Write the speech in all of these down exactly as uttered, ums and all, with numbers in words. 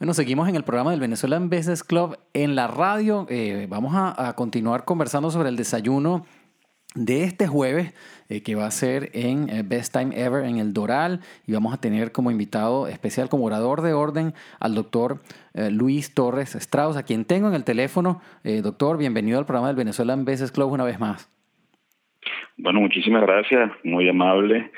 Bueno, seguimos en el programa del Venezuelan Business Club en la radio. Eh, vamos a, a continuar conversando sobre el desayuno de este jueves, eh, que va a ser en eh, Best Time Ever en el Doral, y vamos a tener como invitado especial, como orador de orden, al doctor eh, Luis Torres Strauss, a quien tengo en el teléfono. Eh, doctor, bienvenido al programa del Venezuelan Business Club una vez más. Bueno, muchísimas gracias, muy amable,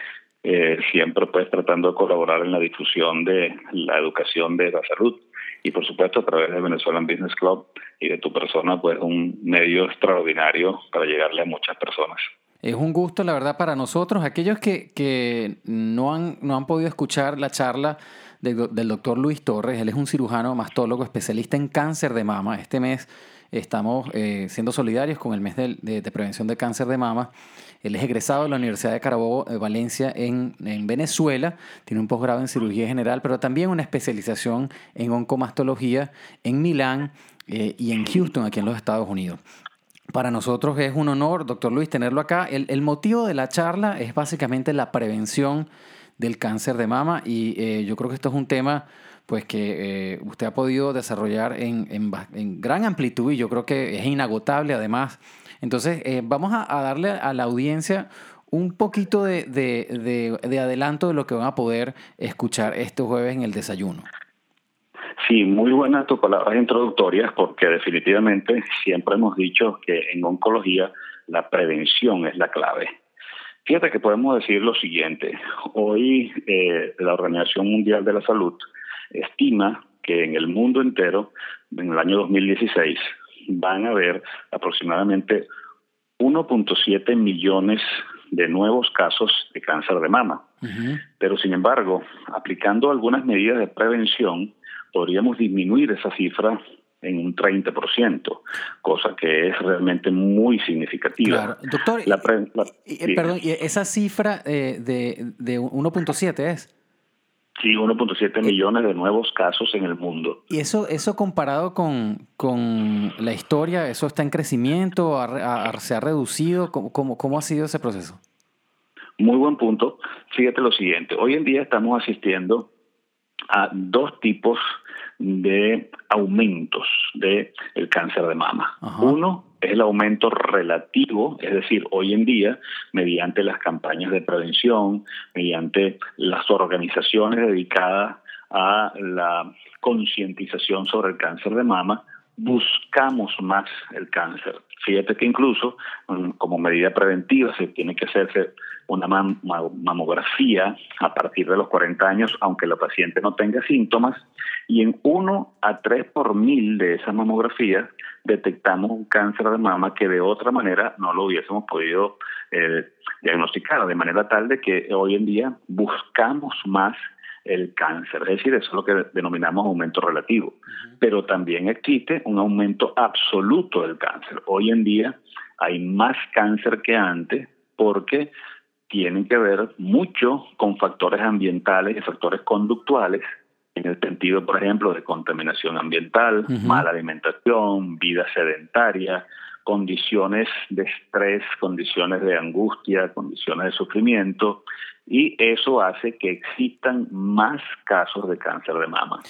eh, siempre pues tratando de colaborar en la difusión de la educación de la salud. Y por supuesto, a través del Venezuelan Business Club y de tu persona, pues un medio extraordinario para llegarle a muchas personas. Es un gusto, la verdad, para nosotros. Aquellos que, que no han, no han podido escuchar la charla de, del doctor Luis Torres, él es un cirujano mastólogo especialista en cáncer de mama. Este mes estamos eh, siendo solidarios con el mes de, de, de prevención de cáncer de mama. Él es egresado de la Universidad de Carabobo, eh, Valencia, en, en Venezuela. Tiene un posgrado en cirugía general, pero también una especialización en oncomastología en Milán eh, y en Houston, aquí en los Estados Unidos. Para nosotros es un honor, doctor Luis, tenerlo acá. El, el motivo de la charla es básicamente la prevención del cáncer de mama, y eh, yo creo que esto es un tema pues que eh, usted ha podido desarrollar en, en, en gran amplitud, y yo creo que es inagotable además. Entonces, eh, vamos a, a darle a la audiencia un poquito de, de, de, de adelanto de lo que van a poder escuchar este jueves en el desayuno. Sí, muy buenas tus palabras introductorias, porque definitivamente siempre hemos dicho que en oncología la prevención es la clave. Fíjate que podemos decir lo siguiente. Hoy eh, la Organización Mundial de la Salud estima que en el mundo entero, en el año dos mil dieciséis, van a haber aproximadamente uno punto siete millones de nuevos casos de cáncer de mama. Uh-huh. Pero sin embargo, aplicando algunas medidas de prevención, podríamos disminuir esa cifra en un treinta por ciento, cosa que es realmente muy significativa. Claro. Doctor, la pre- la, eh, perdón, ¿y esa cifra eh, de, de uno punto siete es? Sí, uno punto siete millones de nuevos casos en el mundo. ¿Y eso eso comparado con, con la historia, eso está en crecimiento, a, a, se ha reducido? ¿Cómo, cómo, cómo ha sido ese proceso? Muy buen punto. Fíjate lo siguiente. Hoy en día estamos asistiendo a dos tipos de aumentos del cáncer de mama. Ajá. Uno es el aumento relativo, es decir, hoy en día, mediante las campañas de prevención, mediante las organizaciones dedicadas a la concientización sobre el cáncer de mama, buscamos más el cáncer. Fíjate que incluso, como medida preventiva, se tiene que hacerse una mam- mamografía a partir de los cuarenta años, aunque la paciente no tenga síntomas, y en uno a tres por mil de esas mamografías detectamos un cáncer de mama que de otra manera no lo hubiésemos podido eh, diagnosticar, de manera tal de que hoy en día buscamos más el cáncer, es decir, eso es lo que denominamos aumento relativo. Uh-huh. Pero también existe un aumento absoluto del cáncer. Hoy en día hay más cáncer que antes porque tienen que ver mucho con factores ambientales y factores conductuales, en el sentido, por ejemplo, de contaminación ambiental, uh-huh, mala alimentación, vida sedentaria, condiciones de estrés, condiciones de angustia, condiciones de sufrimiento, y eso hace que existan más casos de cáncer de mama.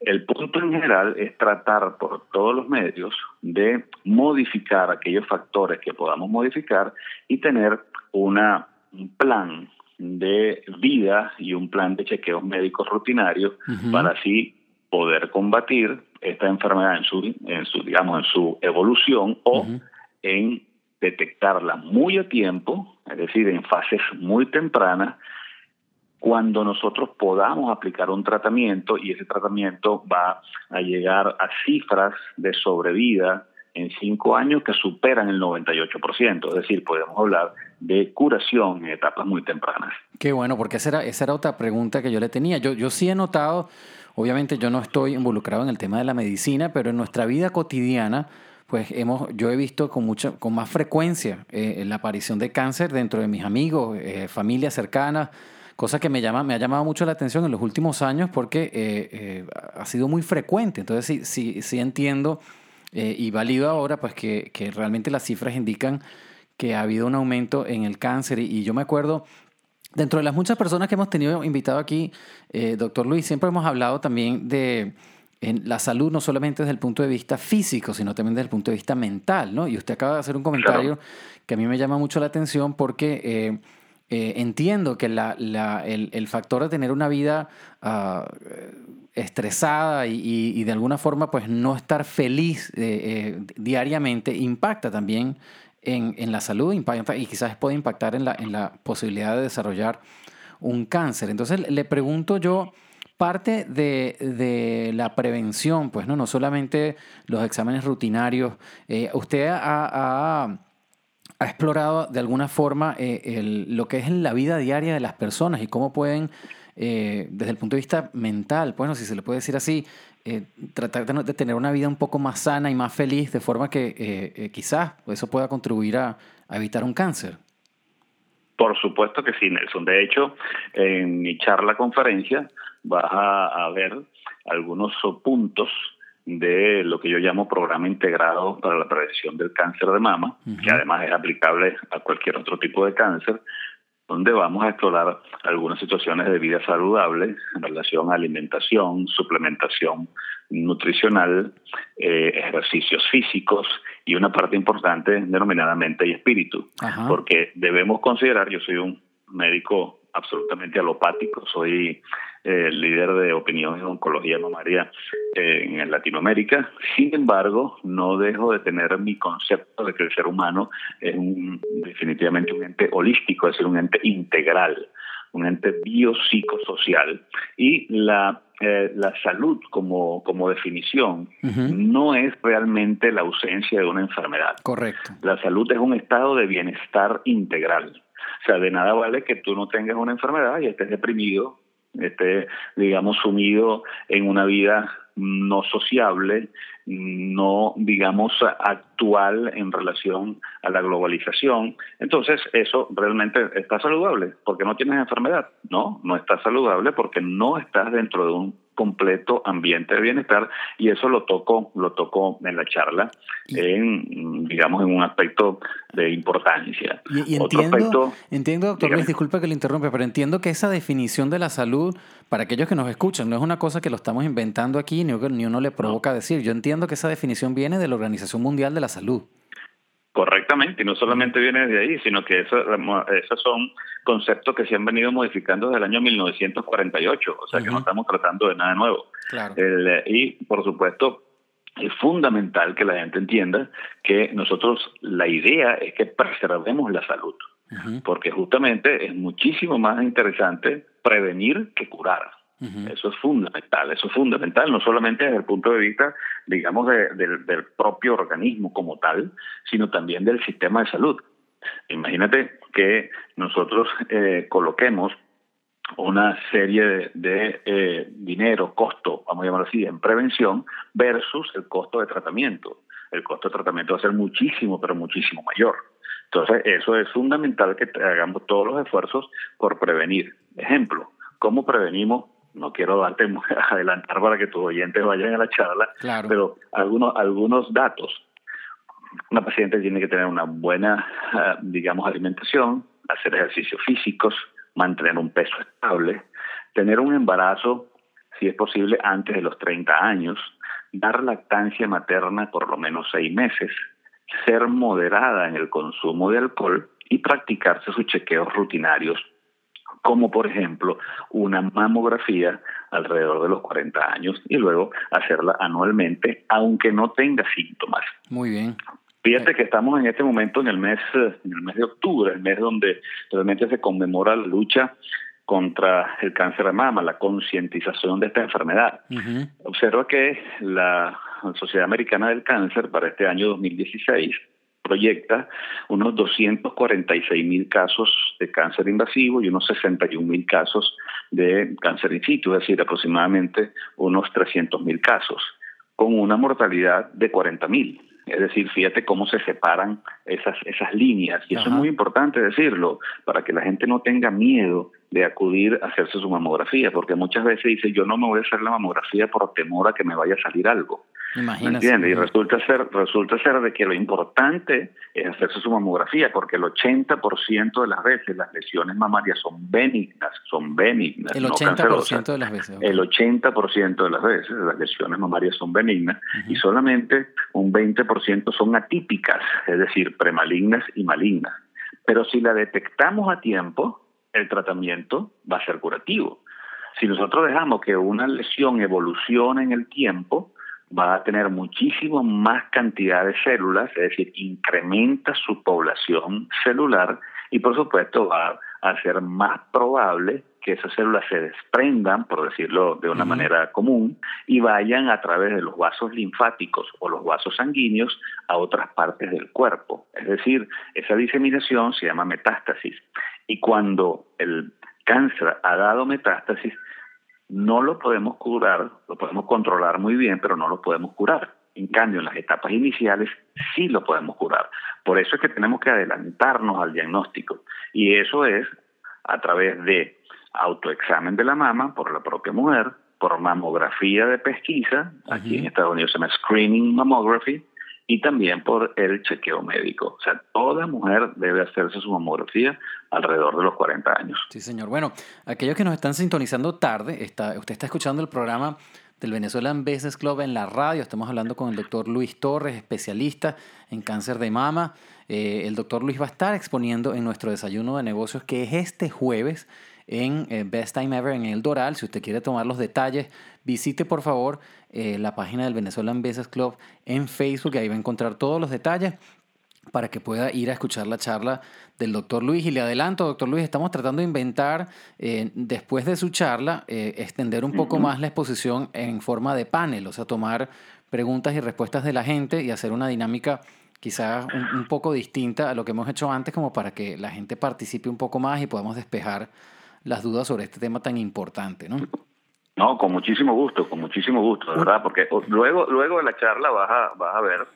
El punto en general es tratar por todos los medios de modificar aquellos factores que podamos modificar y tener una, un plan de vida y un plan de chequeos médicos rutinarios, uh-huh, para así poder combatir esta enfermedad en su, en su digamos, en su evolución, o uh-huh, en detectarla muy a tiempo, es decir, en fases muy tempranas, cuando nosotros podamos aplicar un tratamiento, y ese tratamiento va a llegar a cifras de sobrevida en cinco años que superan el noventa y ocho por ciento. Es decir, podemos hablar de curación en etapas muy tempranas. Qué bueno, porque esa era, esa era otra pregunta que yo le tenía. Yo, yo sí he notado, obviamente yo no estoy involucrado en el tema de la medicina, pero en nuestra vida cotidiana, pues hemos, yo he visto con mucha, con más frecuencia eh, la aparición de cáncer dentro de mis amigos, eh, familias cercanas, cosa que me llama, me ha llamado mucho la atención en los últimos años porque eh, eh, ha sido muy frecuente. Entonces sí, sí, sí entiendo eh, y valido ahora pues que, que realmente las cifras indican que ha habido un aumento en el cáncer. Y, y yo me acuerdo, dentro de las muchas personas que hemos tenido invitado aquí, eh, doctor Luis, siempre hemos hablado también de en la salud no solamente desde el punto de vista físico, sino también desde el punto de vista mental, ¿no? Y usted acaba de hacer un comentario claro. que a mí me llama mucho la atención porque eh, eh, entiendo que la, la, el, el factor de tener una vida uh, estresada y, y, y de alguna forma pues no estar feliz eh, eh, diariamente impacta también en, en la salud, impacta, y quizás puede impactar en la, en la posibilidad de desarrollar un cáncer. Entonces le pregunto yo, parte de, de la prevención, pues no, no solamente los exámenes rutinarios. Eh, usted ha, ha, ha explorado de alguna forma eh, el, lo que es la vida diaria de las personas y cómo pueden, eh, desde el punto de vista mental, bueno, si se le puede decir así, eh, tratar de, de tener una vida un poco más sana y más feliz, de forma que eh, eh, quizás eso pueda contribuir a, a evitar un cáncer. Por supuesto que sí, Nelson. De hecho, en mi charla conferencia vas a, a ver algunos puntos de lo que yo llamo programa integrado para la prevención del cáncer de mama, uh-huh. que además es aplicable a cualquier otro tipo de cáncer, donde vamos a explorar algunas situaciones de vida saludable en relación a alimentación, suplementación nutricional, eh, ejercicios físicos y una parte importante denominada mente y espíritu. Ajá. Porque debemos considerar, yo soy un médico absolutamente alopático, soy eh, líder de opinión en oncología mamaria eh, en Latinoamérica. Sin embargo, no dejo de tener mi concepto de que el ser humano es un, definitivamente un ente holístico, es decir, un ente integral, un ente biopsicosocial. Y la, eh, la salud como, como definición uh-huh. no es realmente la ausencia de una enfermedad. Correcto. La salud es un estado de bienestar integral. O sea, de nada vale que tú no tengas una enfermedad y estés deprimido, estés, digamos, sumido en una vida no sociable, no, digamos, actual en relación a la globalización. Entonces, eso realmente está saludable porque no tienes enfermedad. No, no está saludable porque no estás dentro de un completo ambiente de bienestar, y eso lo toco, lo toco en la charla, en, digamos, en un aspecto de importancia. Y, y Otro entiendo, aspecto, entiendo, doctor Luis, disculpa que le interrumpa, pero entiendo que esa definición de la salud, para aquellos que nos escuchan, no es una cosa que lo estamos inventando aquí, ni, ni uno le provoca no. decir. Yo entiendo que esa definición viene de la Organización Mundial de la Salud. Correctamente, y no solamente viene de ahí, sino que esos eso son conceptos que se han venido modificando desde el año mil novecientos cuarenta y ocho, o sea que uh-huh. no estamos tratando de nada nuevo. Claro. El, y, por supuesto, es fundamental que la gente entienda que nosotros, la idea es que preservemos la salud, uh-huh. porque justamente es muchísimo más interesante prevenir que curar. Uh-huh. Eso es fundamental, eso es fundamental, no solamente desde el punto de vista, digamos, de, de, del propio organismo como tal, sino también del sistema de salud. Imagínate que nosotros eh, coloquemos una serie de, de eh, dinero, costo, vamos a llamarlo así, en prevención versus el costo de tratamiento. El costo de tratamiento va a ser muchísimo, pero muchísimo mayor. Entonces, eso es fundamental que hagamos todos los esfuerzos por prevenir. Ejemplo, ¿cómo prevenimos? No quiero darte adelantar para que tus oyentes vayan a la charla, claro. pero algunos algunos datos. Una paciente tiene que tener una buena, digamos, alimentación, hacer ejercicios físicos, mantener un peso estable, tener un embarazo, si es posible, antes de los treinta años, dar lactancia materna por lo menos seis meses, ser moderada en el consumo de alcohol y practicarse sus chequeos rutinarios, como por ejemplo una mamografía alrededor de los cuarenta años y luego hacerla anualmente, aunque no tenga síntomas. Muy bien. Fíjate que estamos en este momento en el mes, en el mes de octubre, el mes donde realmente se conmemora la lucha contra el cáncer de mama, la concientización de esta enfermedad. Uh-huh. Observa que la Sociedad Americana del Cáncer para este año dos mil dieciséis proyecta unos doscientos cuarenta y seis mil casos de cáncer invasivo y unos sesenta y un mil casos de cáncer in situ, es decir, aproximadamente unos trescientos mil casos, con una mortalidad de cuarenta mil. Es decir, fíjate cómo se separan esas, esas líneas. Y Ajá. eso es muy importante decirlo, para que la gente no tenga miedo de acudir a hacerse su mamografía, porque muchas veces dice, yo no me voy a hacer la mamografía por temor a que me vaya a salir algo. ¿Me entiendes? Y resulta ser, resulta ser de que lo importante es hacerse su mamografía, porque el ochenta por ciento de las veces las lesiones mamarias son benignas, son benignas. El ochenta por ciento no de las veces. Okay. El ochenta por ciento de las veces las lesiones mamarias son benignas, uh-huh, y solamente un veinte por ciento son atípicas, es decir, premalignas y malignas. Pero si la detectamos a tiempo, el tratamiento va a ser curativo. Si nosotros dejamos que una lesión evolucione en el tiempo, va a tener muchísimo más cantidad de células, es decir, incrementa su población celular y, por supuesto, va a ser más probable que esas células se desprendan, por decirlo de una uh-huh manera común, y vayan a través de los vasos linfáticos o los vasos sanguíneos a otras partes del cuerpo. Es decir, esa diseminación se llama metástasis. Y cuando el cáncer ha dado metástasis, no lo podemos curar, lo podemos controlar muy bien, pero no lo podemos curar. En cambio, en las etapas iniciales sí lo podemos curar. Por eso es que tenemos que adelantarnos al diagnóstico. Y eso es a través de autoexamen de la mama por la propia mujer, por mamografía de pesquisa, uh-huh, aquí en Estados Unidos se llama screening mammography, y también por el chequeo médico. O sea, toda mujer debe hacerse su mamografía alrededor de los cuarenta años. Sí, señor. Bueno, aquellos que nos están sintonizando tarde, está, usted está escuchando el programa del Venezuelan Business Club en la radio. Estamos hablando con el doctor Luis Torres, especialista en cáncer de mama. Eh, el doctor Luis va a estar exponiendo en nuestro desayuno de negocios, que es este jueves, en eh, Best Time Ever en el Doral. Si usted quiere tomar los detalles, visite por favor eh, la página del Venezuelan Business Club en Facebook. Ahí va a encontrar todos los detalles para que pueda ir a escuchar la charla del doctor Luis. Y le adelanto, doctor Luis, estamos tratando de inventar, eh, después de su charla, eh, extender un poco uh-huh más la exposición en forma de panel, o sea, tomar preguntas y respuestas de la gente y hacer una dinámica quizás un, un poco distinta a lo que hemos hecho antes, como para que la gente participe un poco más y podamos despejar las dudas sobre este tema tan importante, ¿no? No, con muchísimo gusto, con muchísimo gusto, de verdad, porque luego luego de la charla vas a, vas a ver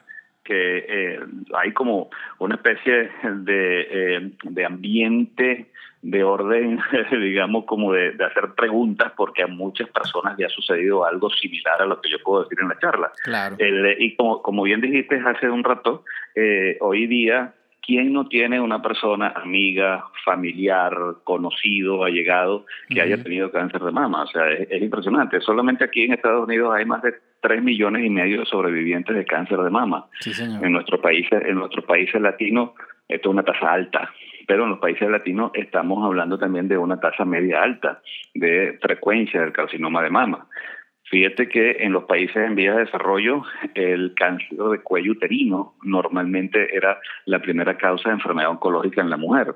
que eh, hay como una especie de, eh, de ambiente, de orden, digamos, como de, de hacer preguntas, porque a muchas personas ya ha sucedido algo similar a lo que yo puedo decir en la charla. Claro. Eh, y como, como bien dijiste hace un rato, eh, hoy día, ¿quién no tiene una persona, amiga, familiar, conocido, allegado, que uh-huh haya tenido cáncer de mama? O sea, es, es impresionante. Solamente aquí en Estados Unidos hay más de tres millones y medio de sobrevivientes de cáncer de mama. Sí, señor. En nuestros países, en nuestros países latinos, esto es una tasa alta. Pero en los países latinos estamos hablando también de una tasa media alta de frecuencia del carcinoma de mama. Fíjate que en los países en vías de desarrollo el cáncer de cuello uterino normalmente era la primera causa de enfermedad oncológica en la mujer.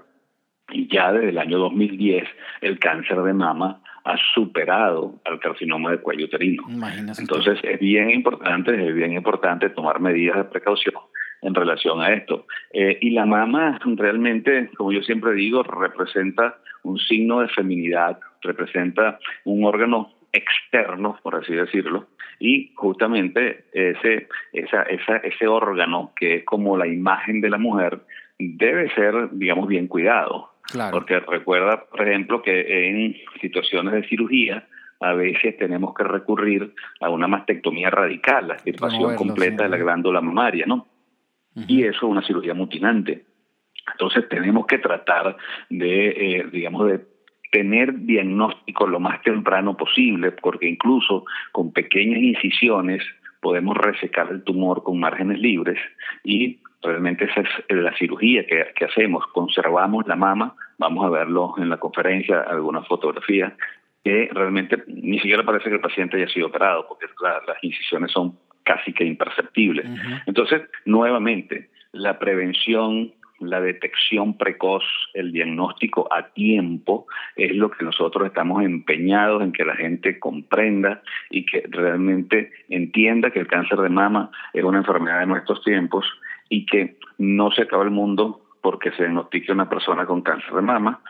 Y ya desde el año dos mil diez el cáncer de mama ha superado al carcinoma de cuello uterino. Imagínate. Entonces es bien importante, es bien importante tomar medidas de precaución en relación a esto. Eh, y la mama realmente, como yo siempre digo, representa un signo de feminidad, representa un órgano externos, por así decirlo, y justamente ese, esa, esa, ese órgano que es como la imagen de la mujer debe ser, digamos, bien cuidado. Claro. Porque recuerda, por ejemplo, que en situaciones de cirugía a veces tenemos que recurrir a una mastectomía radical, la extirpación completa sí, de la glándula mamaria, ¿no? Uh-huh. Y eso es una cirugía mutilante. Entonces tenemos que tratar de, eh, digamos, de tener diagnóstico lo más temprano posible, porque incluso con pequeñas incisiones podemos resecar el tumor con márgenes libres y realmente esa es la cirugía que, que hacemos. Conservamos la mama, vamos a verlo en la conferencia, algunas fotografías, que realmente ni siquiera parece que el paciente haya sido operado, porque la, las incisiones son casi que imperceptibles. Uh-huh. Entonces, nuevamente, la prevención, la detección precoz, el diagnóstico a tiempo es lo que nosotros estamos empeñados en que la gente comprenda y que realmente entienda que el cáncer de mama es una enfermedad de nuestros tiempos y que no se acaba el mundo porque se diagnostique una persona con cáncer de mama.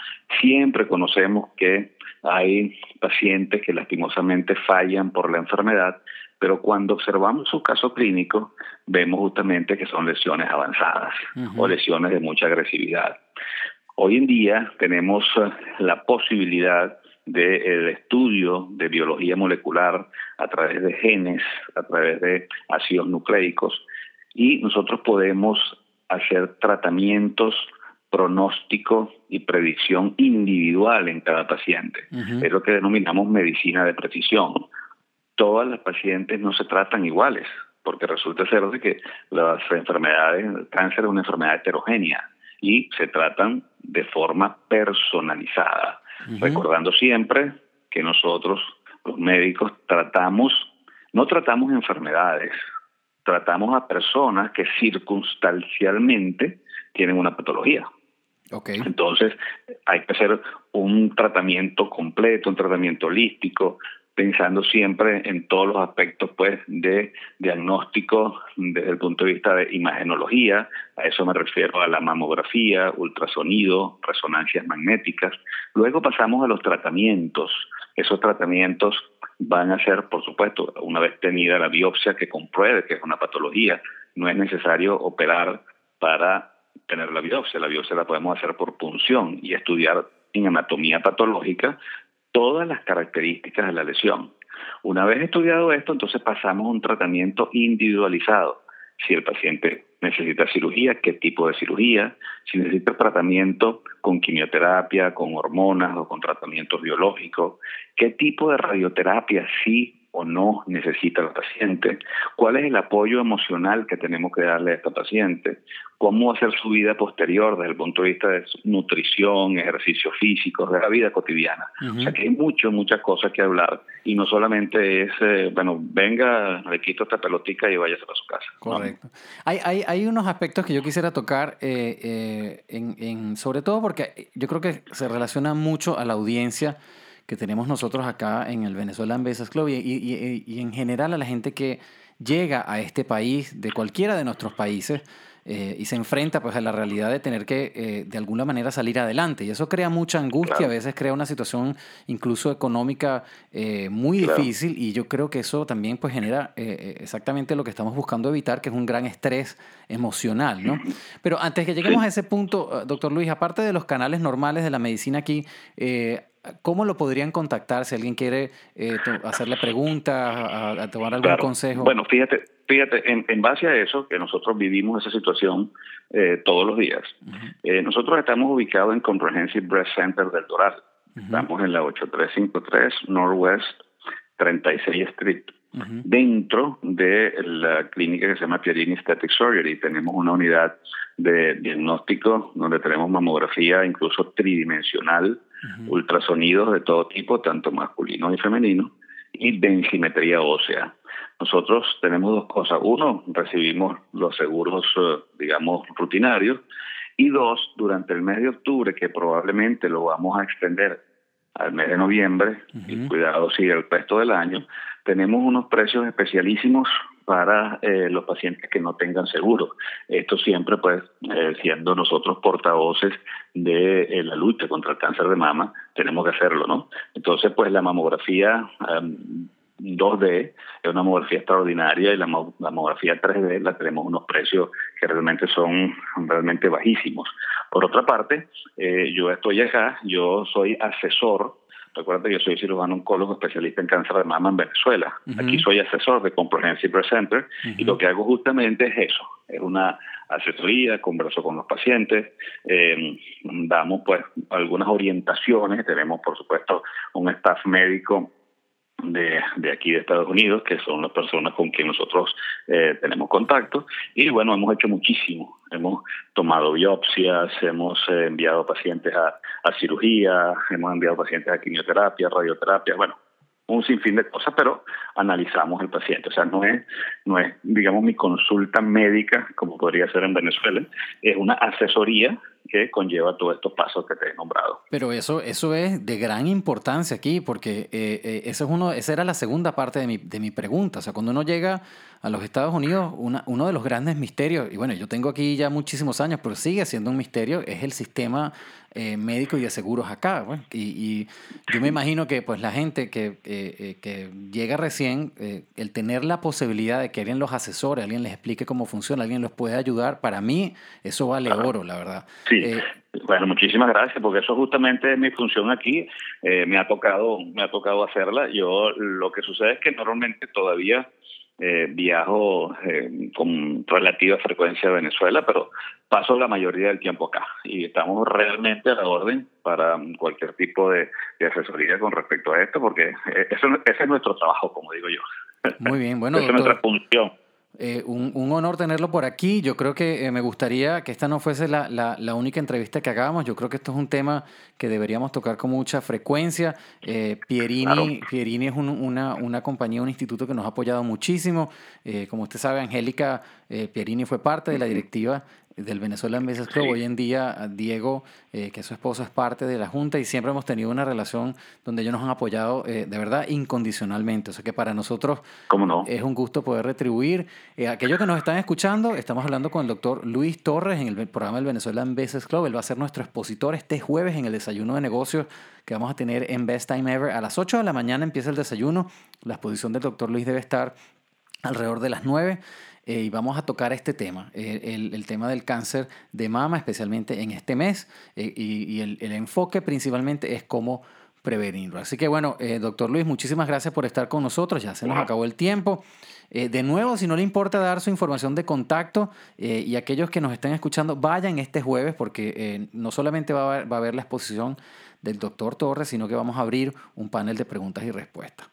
Siempre conocemos que hay pacientes que lastimosamente fallan por la enfermedad, pero cuando observamos su caso clínico, vemos justamente que son lesiones avanzadas uh-huh o lesiones de mucha agresividad. Hoy en día tenemos la posibilidad del estudio de biología molecular a través de genes, a través de ácidos nucleicos, y nosotros podemos hacer tratamientos, pronóstico y predicción individual en cada paciente. Uh-huh. Es lo que denominamos medicina de precisión. Todas las pacientes no se tratan iguales, porque resulta ser de que las enfermedades, el cáncer es una enfermedad heterogénea y se tratan de forma personalizada. Uh-huh. Recordando siempre que nosotros, los médicos, tratamos, no tratamos enfermedades, tratamos a personas que circunstancialmente tienen una patología. Okay. Entonces, hay que hacer un tratamiento completo, un tratamiento holístico, pensando siempre en todos los aspectos, pues, de diagnóstico desde el punto de vista de imagenología. A eso me refiero a la mamografía, ultrasonido, resonancias magnéticas. Luego pasamos a los tratamientos. Esos tratamientos van a ser, por supuesto, una vez tenida la biopsia que compruebe que es una patología. No es necesario operar para tener la biopsia. La biopsia la podemos hacer por punción y estudiar en anatomía patológica todas las características de la lesión. Una vez estudiado esto, entonces pasamos a un tratamiento individualizado. Si el paciente necesita cirugía, qué tipo de cirugía, si necesita tratamiento con quimioterapia, con hormonas o con tratamientos biológicos, qué tipo de radioterapia sí o no necesita el paciente, cuál es el apoyo emocional que tenemos que darle a esta paciente, cómo hacer su vida posterior desde el punto de vista de nutrición, ejercicios físicos, de la vida cotidiana. Uh-huh. O sea que hay mucho, muchas cosas que hablar y no solamente es, eh, bueno, venga, le quito esta pelotica y váyase para su casa. Correcto. ¿No? Hay, hay, hay unos aspectos que yo quisiera tocar, eh, eh, en, en, sobre todo porque yo creo que se relaciona mucho a la audiencia que tenemos nosotros acá en el Venezuelan Business Club y, y, y en general a la gente que llega a este país, de cualquiera de nuestros países, eh, y se enfrenta, pues, a la realidad de tener que, eh, de alguna manera, salir adelante. Y eso crea mucha angustia, claro. A veces crea una situación incluso económica, eh, muy claro. difícil, y yo creo que eso también, pues, genera, eh, exactamente lo que estamos buscando evitar, que es un gran estrés emocional, ¿no? Pero antes que lleguemos sí. a ese punto, doctor Luis, aparte de los canales normales de la medicina aquí, eh, ¿cómo lo podrían contactar si alguien quiere, eh, hacerle preguntas, a, a tomar algún claro. consejo? Bueno, fíjate, fíjate en, en base a eso, que nosotros vivimos esa situación eh, todos los días. Uh-huh. Eh, nosotros estamos ubicados en Comprehensive Breast Center del Doral. Uh-huh. Estamos en la ocho tres cinco tres Northwest treinta y seis Street. Uh-huh. Dentro de la clínica que se llama Pierini Static Surgery tenemos una unidad de diagnóstico donde tenemos mamografía incluso tridimensional, uh-huh. ultrasonidos de todo tipo, tanto masculino y femenino, y densimetría ósea. Nosotros tenemos dos cosas. Uno, recibimos los seguros, digamos, rutinarios, y dos, durante el mes de octubre, que probablemente lo vamos a extender al mes de noviembre, uh-huh. y cuidado si sí, el resto del año, tenemos unos precios especialísimos para eh, los pacientes que no tengan seguro. Esto siempre, pues, eh, siendo nosotros portavoces de eh, la lucha contra el cáncer de mama, tenemos que hacerlo, ¿no? Entonces, pues, la mamografía um, dos D es una mamografía extraordinaria y la, ma- la mamografía tres D la tenemos a unos precios que realmente son realmente bajísimos. Por otra parte, eh, yo estoy acá, yo soy asesor. Recuerda que yo soy cirujano oncólogo especialista en cáncer de mama en Venezuela. Uh-huh. Aquí soy asesor de Comprehensive Breast Center, uh-huh. y lo que hago justamente es eso. Es una asesoría, converso con los pacientes, eh, damos, pues, algunas orientaciones. Tenemos, por supuesto, un staff médico de, de aquí de Estados Unidos, que son las personas con quien nosotros eh, tenemos contacto. Y bueno, hemos hecho muchísimo. Hemos tomado biopsias, hemos eh, enviado pacientes a, a cirugía, hemos enviado pacientes a quimioterapia, radioterapia, bueno, un sinfín de cosas, pero analizamos al paciente. O sea, no es, no es, digamos, mi consulta médica, como podría ser en Venezuela, es una asesoría que conlleva todos estos pasos que te he nombrado. Pero eso, eso es de gran importancia aquí, porque eh, eh, eso es uno, esa era la segunda parte de mi, de mi pregunta. O sea, cuando uno llega a los Estados Unidos, una, uno de los grandes misterios, y bueno, yo tengo aquí ya muchísimos años, pero sigue siendo un misterio, es el sistema eh, médico y de seguros acá. Bueno, y, y yo me imagino que, pues, la gente que, eh, eh, que llega recién, eh, el tener la posibilidad de que alguien los asesore, alguien les explique cómo funciona, alguien los puede ayudar, para mí eso vale Ajá. oro, la verdad. Sí. Eh, Bueno, muchísimas gracias, porque eso justamente es mi función aquí. Eh, me ha tocado me ha tocado hacerla. Yo lo que sucede es que normalmente todavía eh, viajo eh, con relativa frecuencia a Venezuela, pero paso la mayoría del tiempo acá y estamos realmente a la orden para cualquier tipo de, de asesoría con respecto a esto, porque eso, ese es nuestro trabajo, como digo yo. Muy bien, bueno, esa es nuestra función. Eh, un, un honor tenerlo por aquí. Yo creo que eh, me gustaría que esta no fuese la, la, la única entrevista que hagamos. Yo creo que esto es un tema que deberíamos tocar con mucha frecuencia. Eh, Pierini, claro. Pierini es un, una, una compañía, un instituto que nos ha apoyado muchísimo. Eh, como usted sabe, Angélica eh, Pierini fue parte de la directiva del Venezuelan Business Club. Sí. Hoy en día Diego, eh, que es su esposo, es parte de la Junta y siempre hemos tenido una relación donde ellos nos han apoyado eh, de verdad incondicionalmente. O sea que para nosotros ¿Cómo no? es un gusto poder retribuir. Eh, aquellos que nos están escuchando, estamos hablando con el doctor Luis Torres en el programa del Venezuelan Business Club. Él va a ser nuestro expositor este jueves en el desayuno de negocios que vamos a tener en Best Time Ever. A las ocho de la mañana empieza el desayuno. La exposición del doctor Luis debe estar alrededor de las nueve. Eh, y vamos a tocar este tema, eh, el, el tema del cáncer de mama, especialmente en este mes, eh, y, y el, el enfoque principalmente es cómo prevenirlo. Así que bueno, eh, doctor Luis, muchísimas gracias por estar con nosotros, ya se nos acabó el tiempo. Eh, de nuevo, si no le importa dar su información de contacto, eh, y aquellos que nos estén escuchando, vayan este jueves, porque eh, no solamente va a haber, va a haber la exposición del doctor Torres, sino que vamos a abrir un panel de preguntas y respuestas.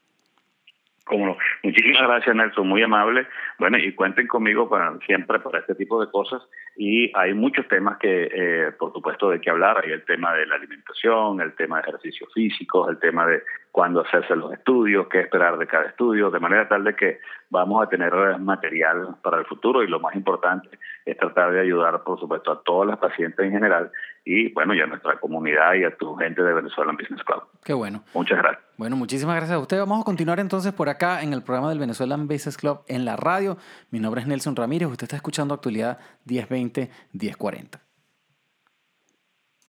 Como no. Muchísimas gracias, Nelson, muy amable. Bueno, y cuenten conmigo para siempre para este tipo de cosas. Y hay muchos temas que, eh, por supuesto, de qué hablar. Hay el tema de la alimentación, el tema de ejercicios físicos, el tema de cuándo hacerse los estudios, qué esperar de cada estudio, de manera tal de que vamos a tener material para el futuro. Y lo más importante es tratar de ayudar, por supuesto, a todas las pacientes en general y, bueno, y a nuestra comunidad y a tu gente de Venezuelan Business Club. Qué bueno. Muchas gracias. Bueno, muchísimas gracias a usted. Vamos a continuar entonces por acá en el programa del Venezuelan Business Club en la radio. Mi nombre es Nelson Ramírez. Usted está escuchando Actualidad diez veinte, diez cuarenta.